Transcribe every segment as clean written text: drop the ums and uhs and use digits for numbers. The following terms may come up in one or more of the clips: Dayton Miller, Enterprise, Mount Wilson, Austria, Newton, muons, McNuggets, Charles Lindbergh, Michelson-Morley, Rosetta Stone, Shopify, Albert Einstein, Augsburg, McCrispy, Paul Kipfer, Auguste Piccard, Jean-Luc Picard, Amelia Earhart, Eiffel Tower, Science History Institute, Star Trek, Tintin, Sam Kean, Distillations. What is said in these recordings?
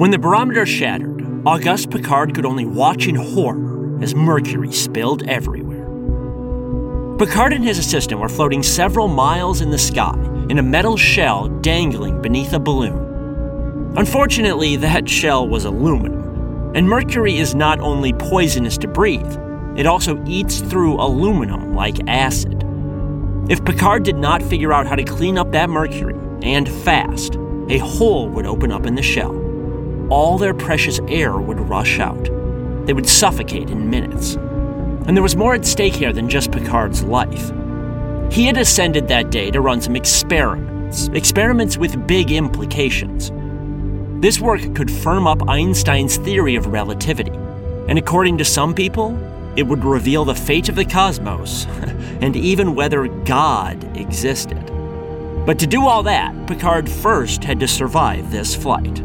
When the barometer shattered, Auguste Piccard could only watch in horror as mercury spilled everywhere. Piccard and his assistant were floating several miles in the sky in a metal shell dangling beneath a balloon. Unfortunately, that shell was aluminum, and mercury is not only poisonous to breathe, it also eats through aluminum like acid. If Piccard did not figure out how to clean up that mercury, and fast, a hole would open up in the shell. All their precious air would rush out. They would suffocate in minutes. And there was more at stake here than just Picard's life. He had ascended that day to run some experiments with big implications. This work could firm up Einstein's theory of relativity, and according to some people, it would reveal the fate of the cosmos, and even whether God existed. But to do all that, Piccard first had to survive this flight.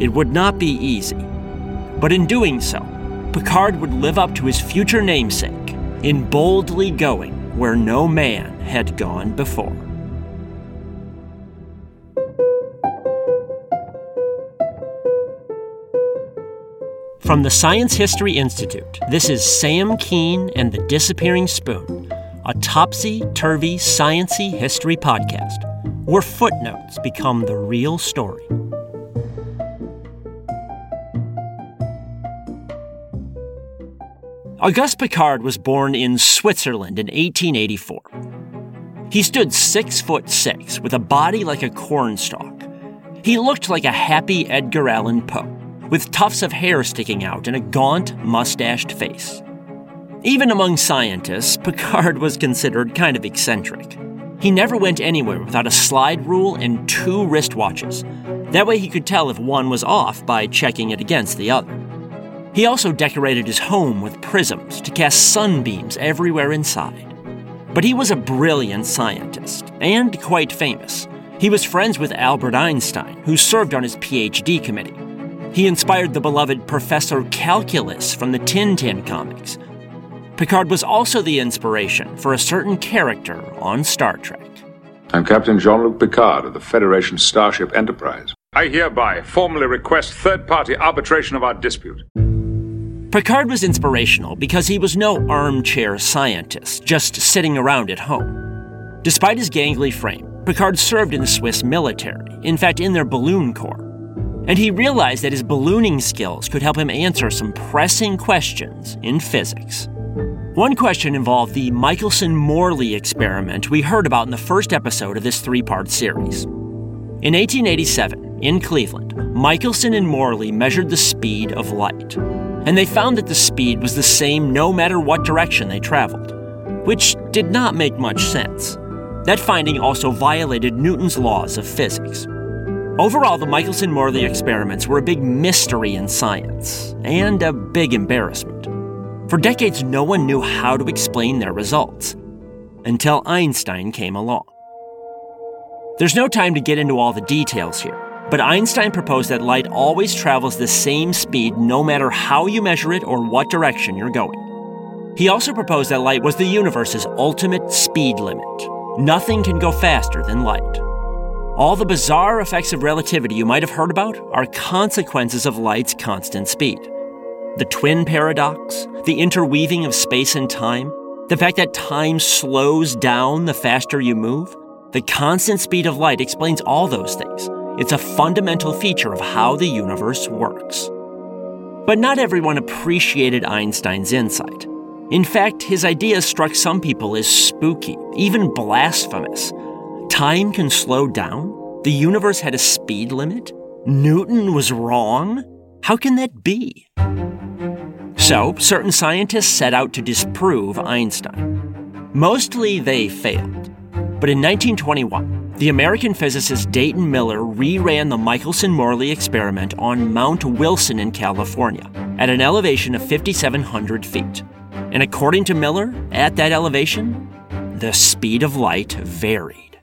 It would not be easy. But in doing so, Piccard would live up to his future namesake in boldly going where no man had gone before. From the Science History Institute, this is Sam Kean and the Disappearing Spoon, a topsy-turvy, science-y history podcast where footnotes become the real story. Auguste Piccard was born in Switzerland in 1884. He stood 6'6", with a body like a cornstalk. He looked like a happy Edgar Allan Poe, with tufts of hair sticking out and a gaunt, mustached face. Even among scientists, Piccard was considered kind of eccentric. He never went anywhere without a slide rule and two wristwatches. That way he could tell if one was off by checking it against the other. He also decorated his home with prisms to cast sunbeams everywhere inside. But he was a brilliant scientist, and quite famous. He was friends with Albert Einstein, who served on his PhD committee. He inspired the beloved Professor Calculus from the Tintin comics. Piccard was also the inspiration for a certain character on Star Trek. I'm Captain Jean-Luc Picard of the Federation Starship Enterprise. I hereby formally request third-party arbitration of our dispute. Piccard was inspirational because he was no armchair scientist, just sitting around at home. Despite his gangly frame, Piccard served in the Swiss military, in fact in their balloon corps. And he realized that his ballooning skills could help him answer some pressing questions in physics. One question involved the Michelson-Morley experiment we heard about in the first episode of this three-part series. In 1887, in Cleveland, Michelson and Morley measured the speed of light. And they found that the speed was the same no matter what direction they traveled, which did not make much sense. That finding also violated Newton's laws of physics. Overall, the Michelson-Morley experiments were a big mystery in science, and a big embarrassment. For decades, no one knew how to explain their results, until Einstein came along. There's no time to get into all the details here. But Einstein proposed that light always travels the same speed no matter how you measure it or what direction you're going. He also proposed that light was the universe's ultimate speed limit. Nothing can go faster than light. All the bizarre effects of relativity you might have heard about are consequences of light's constant speed. The twin paradox, the interweaving of space and time, the fact that time slows down the faster you move, the constant speed of light explains all those things. It's a fundamental feature of how the universe works. But not everyone appreciated Einstein's insight. In fact, his ideas struck some people as spooky, even blasphemous. Time can slow down? The universe had a speed limit? Newton was wrong? How can that be? So, certain scientists set out to disprove Einstein. Mostly they failed. But in 1921, the American physicist Dayton Miller reran the Michelson-Morley experiment on Mount Wilson in California at an elevation of 5,700 feet. And according to Miller, at that elevation, the speed of light varied,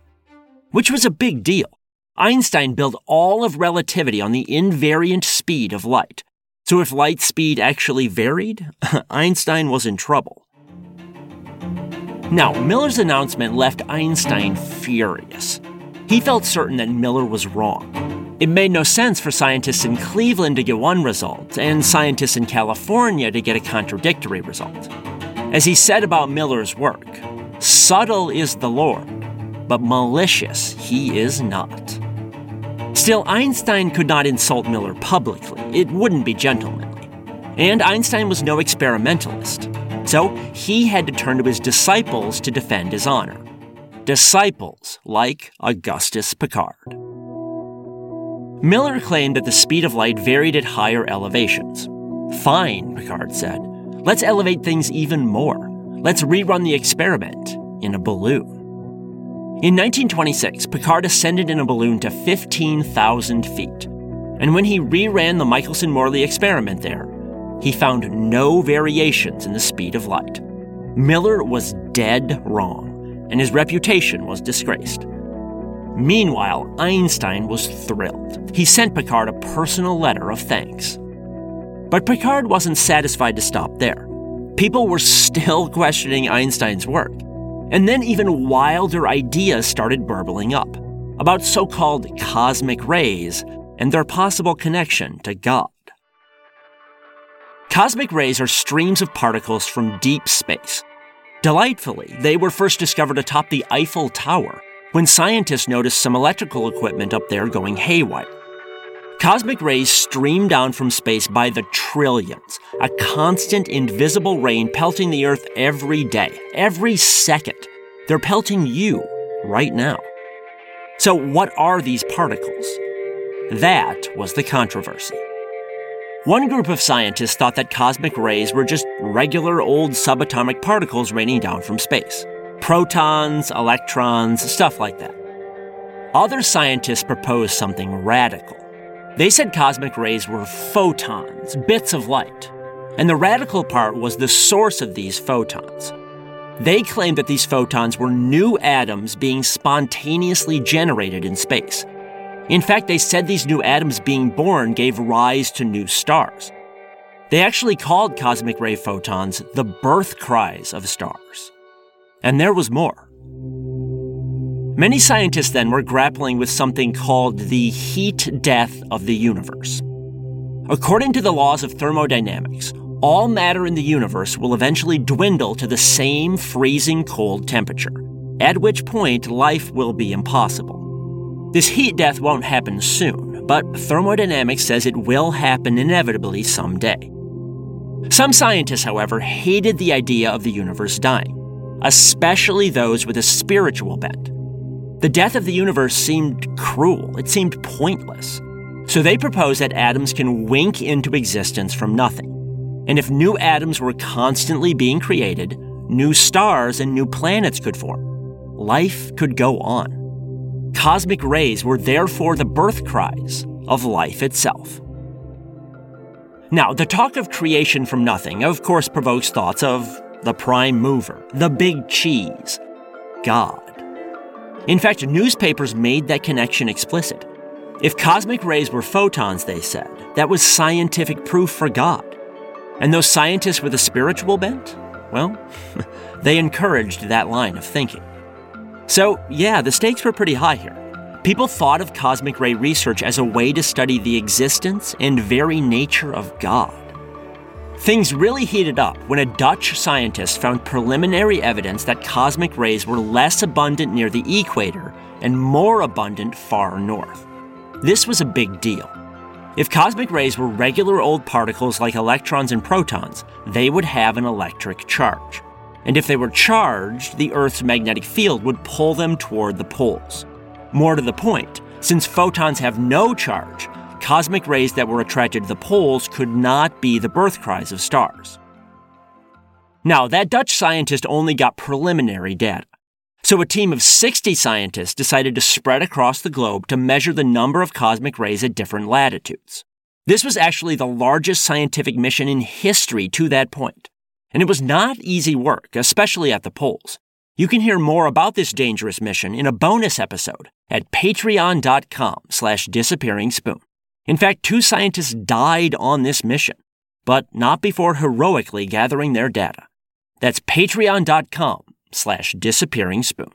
which was a big deal. Einstein built all of relativity on the invariant speed of light. So if light speed actually varied, Einstein was in trouble. Now, Miller's announcement left Einstein furious. He felt certain that Miller was wrong. It made no sense for scientists in Cleveland to get one result and scientists in California to get a contradictory result. As he said about Miller's work, "Subtle is the Lord, but malicious he is not." Still, Einstein could not insult Miller publicly. It wouldn't be gentlemanly. And Einstein was no experimentalist. So he had to turn to his disciples to defend his honor. Disciples like Auguste Piccard. Miller claimed that the speed of light varied at higher elevations. Fine, Piccard said. Let's elevate things even more. Let's rerun the experiment in a balloon. In 1926, Piccard ascended in a balloon to 15,000 feet. And when he reran the Michelson-Morley experiment there, he found no variations in the speed of light. Miller was dead wrong, and his reputation was disgraced. Meanwhile, Einstein was thrilled. He sent Piccard a personal letter of thanks. But Piccard wasn't satisfied to stop there. People were still questioning Einstein's work. And then even wilder ideas started burbling up about so-called cosmic rays and their possible connection to God. Cosmic rays are streams of particles from deep space. Delightfully, they were first discovered atop the Eiffel Tower when scientists noticed some electrical equipment up there going haywire. Cosmic rays stream down from space by the trillions, a constant invisible rain pelting the Earth every day, every second. They're pelting you right now. So what are these particles? That was the controversy. One group of scientists thought that cosmic rays were just regular old subatomic particles raining down from space. Protons, electrons, stuff like that. Other scientists proposed something radical. They said cosmic rays were photons, bits of light. And the radical part was the source of these photons. They claimed that these photons were new atoms being spontaneously generated in space. In fact, they said these new atoms being born gave rise to new stars. They actually called cosmic ray photons the birth cries of stars. And there was more. Many scientists then were grappling with something called the heat death of the universe. According to the laws of thermodynamics, all matter in the universe will eventually dwindle to the same freezing cold temperature, at which point life will be impossible. This heat death won't happen soon, but thermodynamics says it will happen inevitably someday. Some scientists, however, hated the idea of the universe dying, especially those with a spiritual bent. The death of the universe seemed cruel, it seemed pointless. So they proposed that atoms can wink into existence from nothing. And if new atoms were constantly being created, new stars and new planets could form. Life could go on. Cosmic rays were therefore the birth cries of life itself. Now, the talk of creation from nothing, of course, provokes thoughts of the prime mover, the big cheese, God. In fact, newspapers made that connection explicit. If cosmic rays were photons, they said, that was scientific proof for God. And those scientists with a spiritual bent? Well, they encouraged that line of thinking. So, yeah, the stakes were pretty high here. People thought of cosmic ray research as a way to study the existence and very nature of God. Things really heated up when a Dutch scientist found preliminary evidence that cosmic rays were less abundant near the equator and more abundant far north. This was a big deal. If cosmic rays were regular old particles like electrons and protons, they would have an electric charge. And if they were charged, the Earth's magnetic field would pull them toward the poles. More to the point, since photons have no charge, cosmic rays that were attracted to the poles could not be the birth cries of stars. Now, that Dutch scientist only got preliminary data. So a team of 60 scientists decided to spread across the globe to measure the number of cosmic rays at different latitudes. This was actually the largest scientific mission in history to that point. And it was not easy work, especially at the poles. You can hear more about this dangerous mission in a bonus episode at patreon.com/disappearingspoon. In fact, 2 scientists died on this mission, but not before heroically gathering their data. That's patreon.com/disappearingspoon.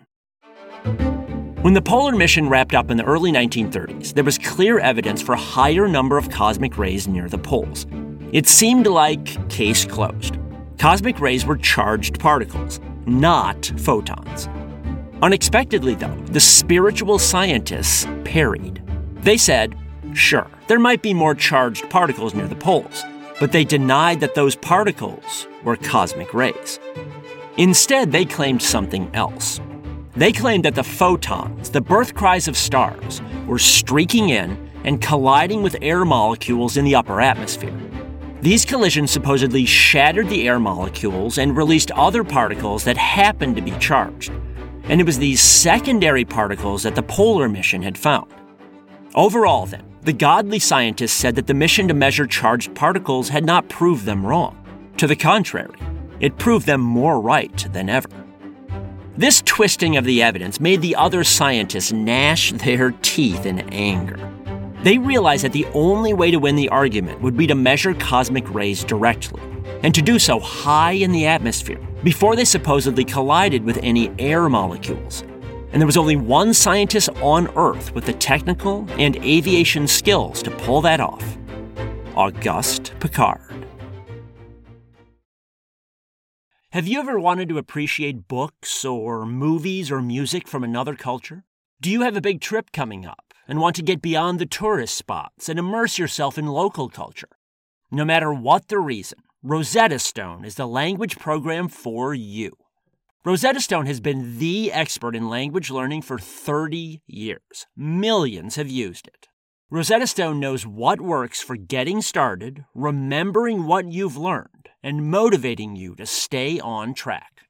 When the polar mission wrapped up in the early 1930s, there was clear evidence for a higher number of cosmic rays near the poles. It seemed like case closed. Cosmic rays were charged particles, not photons. Unexpectedly, though, the spiritual scientists parried. They said, sure, there might be more charged particles near the poles, but they denied that those particles were cosmic rays. Instead, they claimed something else. They claimed that the photons, the birth cries of stars, were streaking in and colliding with air molecules in the upper atmosphere. These collisions supposedly shattered the air molecules and released other particles that happened to be charged. And it was these secondary particles that the polar mission had found. Overall, then, the godly scientists said that the mission to measure charged particles had not proved them wrong. To the contrary, it proved them more right than ever. This twisting of the evidence made the other scientists gnash their teeth in anger. They realized that the only way to win the argument would be to measure cosmic rays directly, and to do so high in the atmosphere, before they supposedly collided with any air molecules. And there was only one scientist on Earth with the technical and aviation skills to pull that off: Auguste Piccard. Have you ever wanted to appreciate books or movies or music from another culture? Do you have a big trip coming up and want to get beyond the tourist spots and immerse yourself in local culture? No matter what the reason, Rosetta Stone is the language program for you. Rosetta Stone has been the expert in language learning for 30 years. Millions have used it. Rosetta Stone knows what works for getting started, remembering what you've learned, and motivating you to stay on track.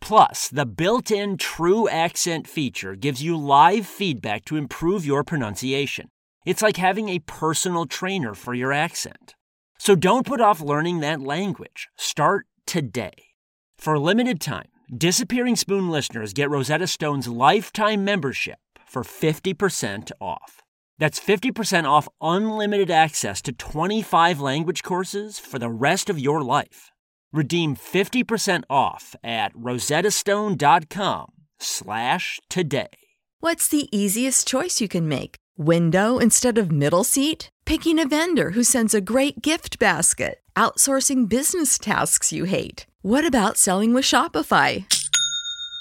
Plus, the built-in True Accent feature gives you live feedback to improve your pronunciation. It's like having a personal trainer for your accent. So don't put off learning that language. Start today. For a limited time, Disappearing Spoon listeners get Rosetta Stone's lifetime membership for 50% off. That's 50% off unlimited access to 25 language courses for the rest of your life. Redeem 50% off at rosettastone.com/today. What's the easiest choice you can make? Window instead of middle seat? Picking a vendor who sends a great gift basket? Outsourcing business tasks you hate? What about selling with Shopify?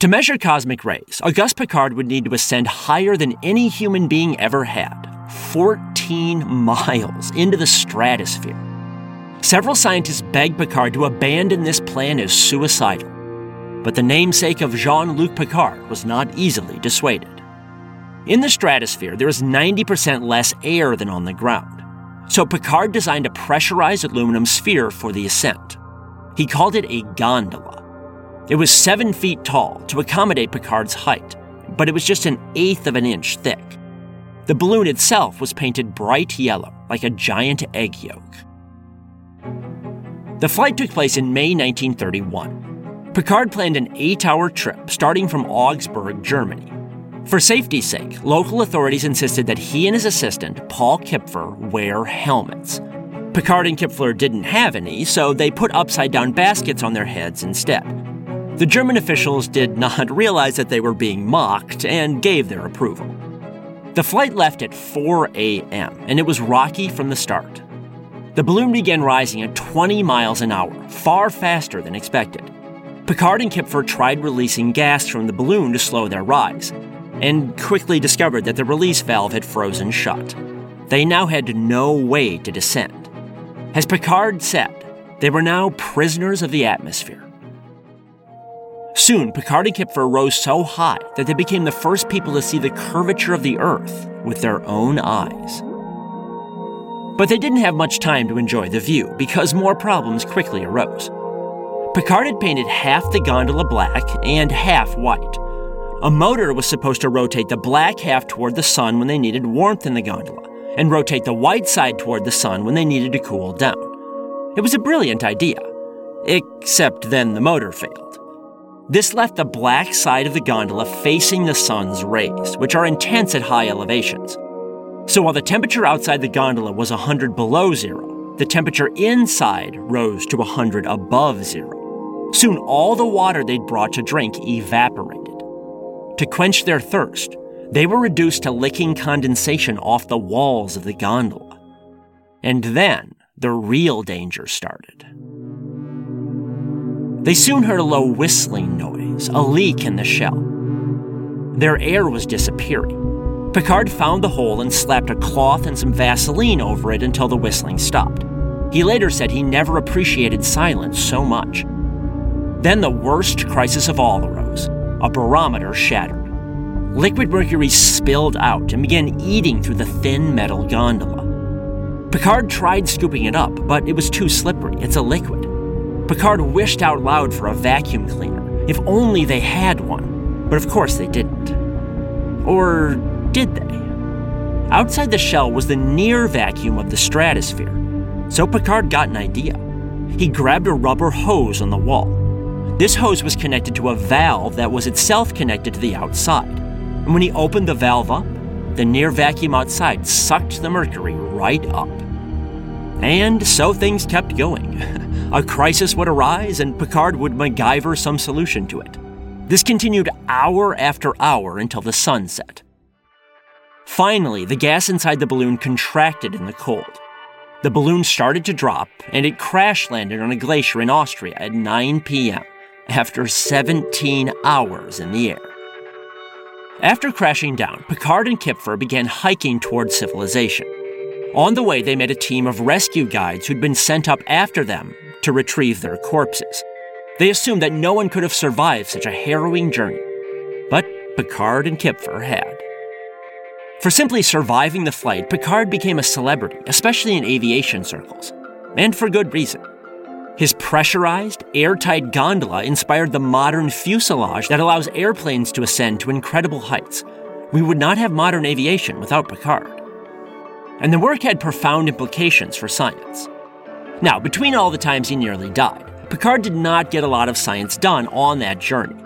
To measure cosmic rays, Auguste Piccard would need to ascend higher than any human being ever had, 14 miles into the stratosphere. Several scientists begged Piccard to abandon this plan as suicidal, but the namesake of Jean-Luc Picard was not easily dissuaded. In the stratosphere, there is 90% less air than on the ground, so Piccard designed a pressurized aluminum sphere for the ascent. He called it a gondola. It was 7 feet tall to accommodate Picard's height, but it was just an eighth of an inch thick. The balloon itself was painted bright yellow, like a giant egg yolk. The flight took place in May 1931. Picard planned an 8-hour trip starting from Augsburg, Germany. For safety's sake, local authorities insisted that he and his assistant, Paul Kipfer, wear helmets. Picard and Kipfer didn't have any, so they put upside-down baskets on their heads instead. The German officials did not realize that they were being mocked and gave their approval. The flight left at 4 a.m., and it was rocky from the start. The balloon began rising at 20 miles an hour, far faster than expected. Picard and Kipfer tried releasing gas from the balloon to slow their rise, and quickly discovered that the release valve had frozen shut. They now had no way to descend. As Picard said, they were now prisoners of the atmosphere. Soon, Picard and Kipfer rose so high that they became the first people to see the curvature of the Earth with their own eyes. But they didn't have much time to enjoy the view, because more problems quickly arose. Picard had painted half the gondola black and half white. A motor was supposed to rotate the black half toward the sun when they needed warmth in the gondola, and rotate the white side toward the sun when they needed to cool down. It was a brilliant idea, except then the motor failed. This left the black side of the gondola facing the sun's rays, which are intense at high elevations. So while the temperature outside the gondola was 100 below zero, the temperature inside rose to 100 above zero. Soon all the water they'd brought to drink evaporated. To quench their thirst, they were reduced to licking condensation off the walls of the gondola. And then the real danger started. They soon heard a low whistling noise, a leak in the shell. Their air was disappearing. Picard found the hole and slapped a cloth and some Vaseline over it until the whistling stopped. He later said he never appreciated silence so much. Then the worst crisis of all arose. A barometer shattered. Liquid mercury spilled out and began eating through the thin metal gondola. Picard tried scooping it up, but it was too slippery. It's a liquid. Picard wished out loud for a vacuum cleaner. If only they had one. But of course they didn't. Or did they? Outside the shell was the near vacuum of the stratosphere. So Picard got an idea. He grabbed a rubber hose on the wall. This hose was connected to a valve that was itself connected to the outside. And when he opened the valve up, the near vacuum outside sucked the mercury right up. And so things kept going. A crisis would arise, and Picard would MacGyver some solution to it. This continued hour after hour until the sun set. Finally, the gas inside the balloon contracted in the cold. The balloon started to drop, and it crash-landed on a glacier in Austria at 9 p.m., after 17 hours in the air. After crashing down, Picard and Kipfer began hiking toward civilization. On the way, they met a team of rescue guides who'd been sent up after them to retrieve their corpses. They assumed that no one could have survived such a harrowing journey, but Picard and Kipfer had. For simply surviving the flight, Picard became a celebrity, especially in aviation circles, and for good reason. His pressurized, airtight gondola inspired the modern fuselage that allows airplanes to ascend to incredible heights. We would not have modern aviation without Picard. And the work had profound implications for science. Now, between all the times he nearly died, Picard did not get a lot of science done on that journey.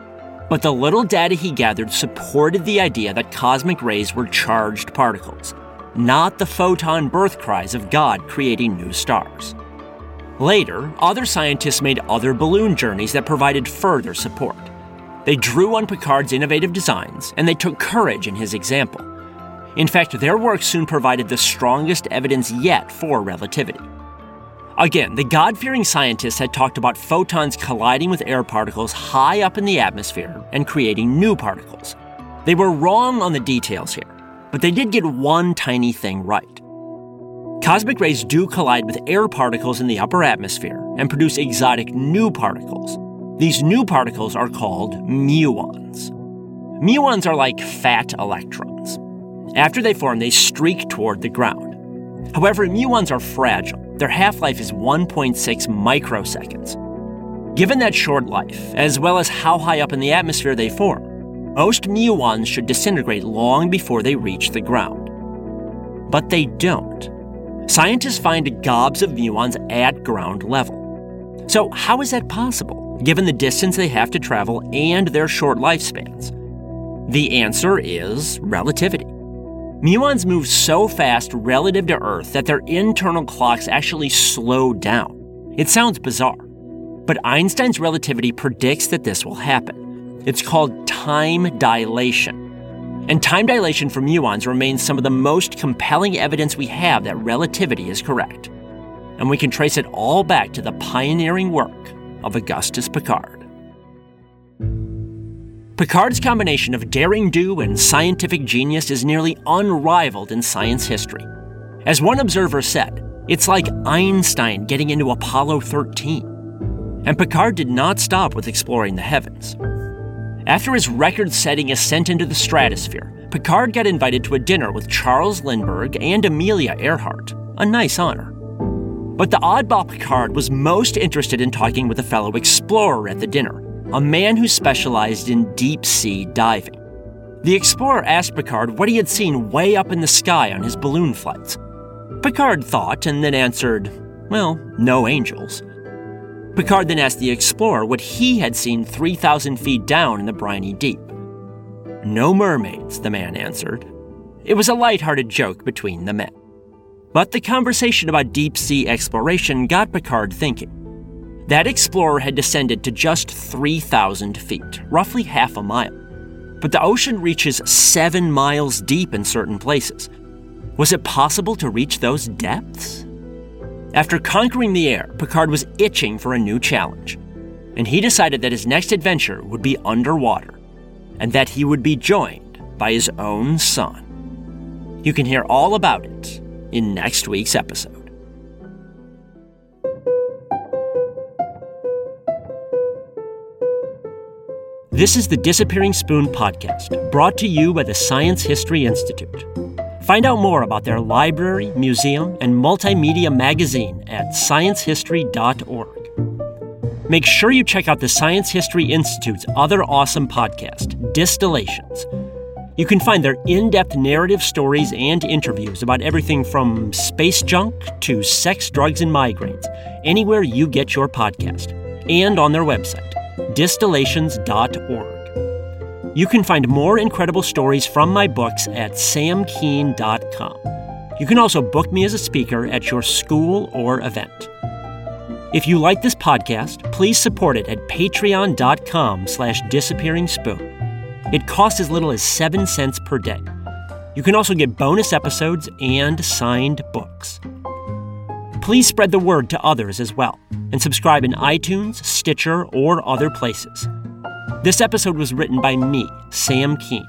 But the little data he gathered supported the idea that cosmic rays were charged particles, not the photon birth cries of God creating new stars. Later, other scientists made other balloon journeys that provided further support. They drew on Picard's innovative designs, and they took courage in his example. In fact, their work soon provided the strongest evidence yet for relativity. Again, the God-fearing scientists had talked about photons colliding with air particles high up in the atmosphere and creating new particles. They were wrong on the details here, but they did get one tiny thing right. Cosmic rays do collide with air particles in the upper atmosphere and produce exotic new particles. These new particles are called muons. Muons are like fat electrons. After they form, they streak toward the ground. However, muons are fragile. Their half-life is 1.6 microseconds. Given that short life, as well as how high up in the atmosphere they form, most muons should disintegrate long before they reach the ground. But they don't. Scientists find gobs of muons at ground level. So how is that possible, given the distance they have to travel and their short lifespans? The answer is relativity. Muons move so fast relative to Earth that their internal clocks actually slow down. It sounds bizarre, but Einstein's relativity predicts that this will happen. It's called time dilation. And time dilation for muons remains some of the most compelling evidence we have that relativity is correct. And we can trace it all back to the pioneering work of Auguste Piccard. Picard's combination of derring-do and scientific genius is nearly unrivaled in science history. As one observer said, it's like Einstein getting into Apollo 13. And Picard did not stop with exploring the heavens. After his record-setting ascent into the stratosphere, Picard got invited to a dinner with Charles Lindbergh and Amelia Earhart, a nice honor. But the oddball Picard was most interested in talking with a fellow explorer at the dinner, a man who specialized in deep-sea diving. The explorer asked Picard what he had seen way up in the sky on his balloon flights. Picard thought and then answered, well, no angels. Picard then asked the explorer what he had seen 3,000 feet down in the briny deep. No mermaids, the man answered. It was a lighthearted joke between the men. But the conversation about deep-sea exploration got Picard thinking. That explorer had descended to just 3,000 feet, roughly half a mile. But the ocean reaches 7 miles deep in certain places. Was it possible to reach those depths? After conquering the air, Picard was itching for a new challenge, and he decided that his next adventure would be underwater, and that he would be joined by his own son. You can hear all about it in next week's episode. This is the Disappearing Spoon podcast, brought to you by the Science History Institute. Find out more about their library, museum, and multimedia magazine at sciencehistory.org. Make sure you check out the Science History Institute's other awesome podcast, Distillations. You can find their in-depth narrative stories and interviews about everything from space junk to sex, drugs, and migraines, anywhere you get your podcast, and on their website, distillations.org. You can find more incredible stories from my books at samkean.com. You can also book me as a speaker at your school or event. If you like this podcast, please support it at patreon.com/disappearingspoon. It costs as little as 7 cents per day. You can also get bonus episodes and signed books. Please spread the word to others as well, and subscribe in iTunes, Stitcher, or other places. This episode was written by me, Sam Kean.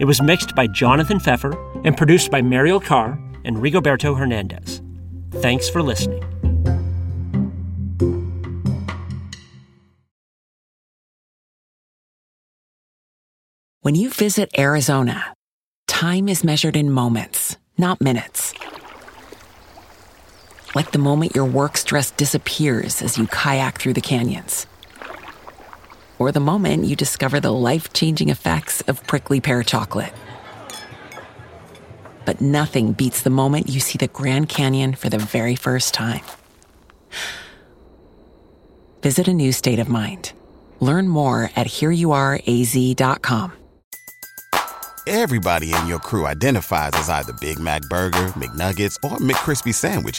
It was mixed by Jonathan Pfeffer and produced by Mariel Carr and Rigoberto Hernandez. Thanks for listening. When you visit Arizona, time is measured in moments, not minutes. Like the moment your work stress disappears as you kayak through the canyons, or the moment you discover the life-changing effects of prickly pear chocolate. But nothing beats the moment you see the Grand Canyon for the very first time. Visit a new state of mind. Learn more at hereyouareaz.com. Everybody in your crew identifies as either Big Mac Burger, McNuggets, or McCrispy Sandwich,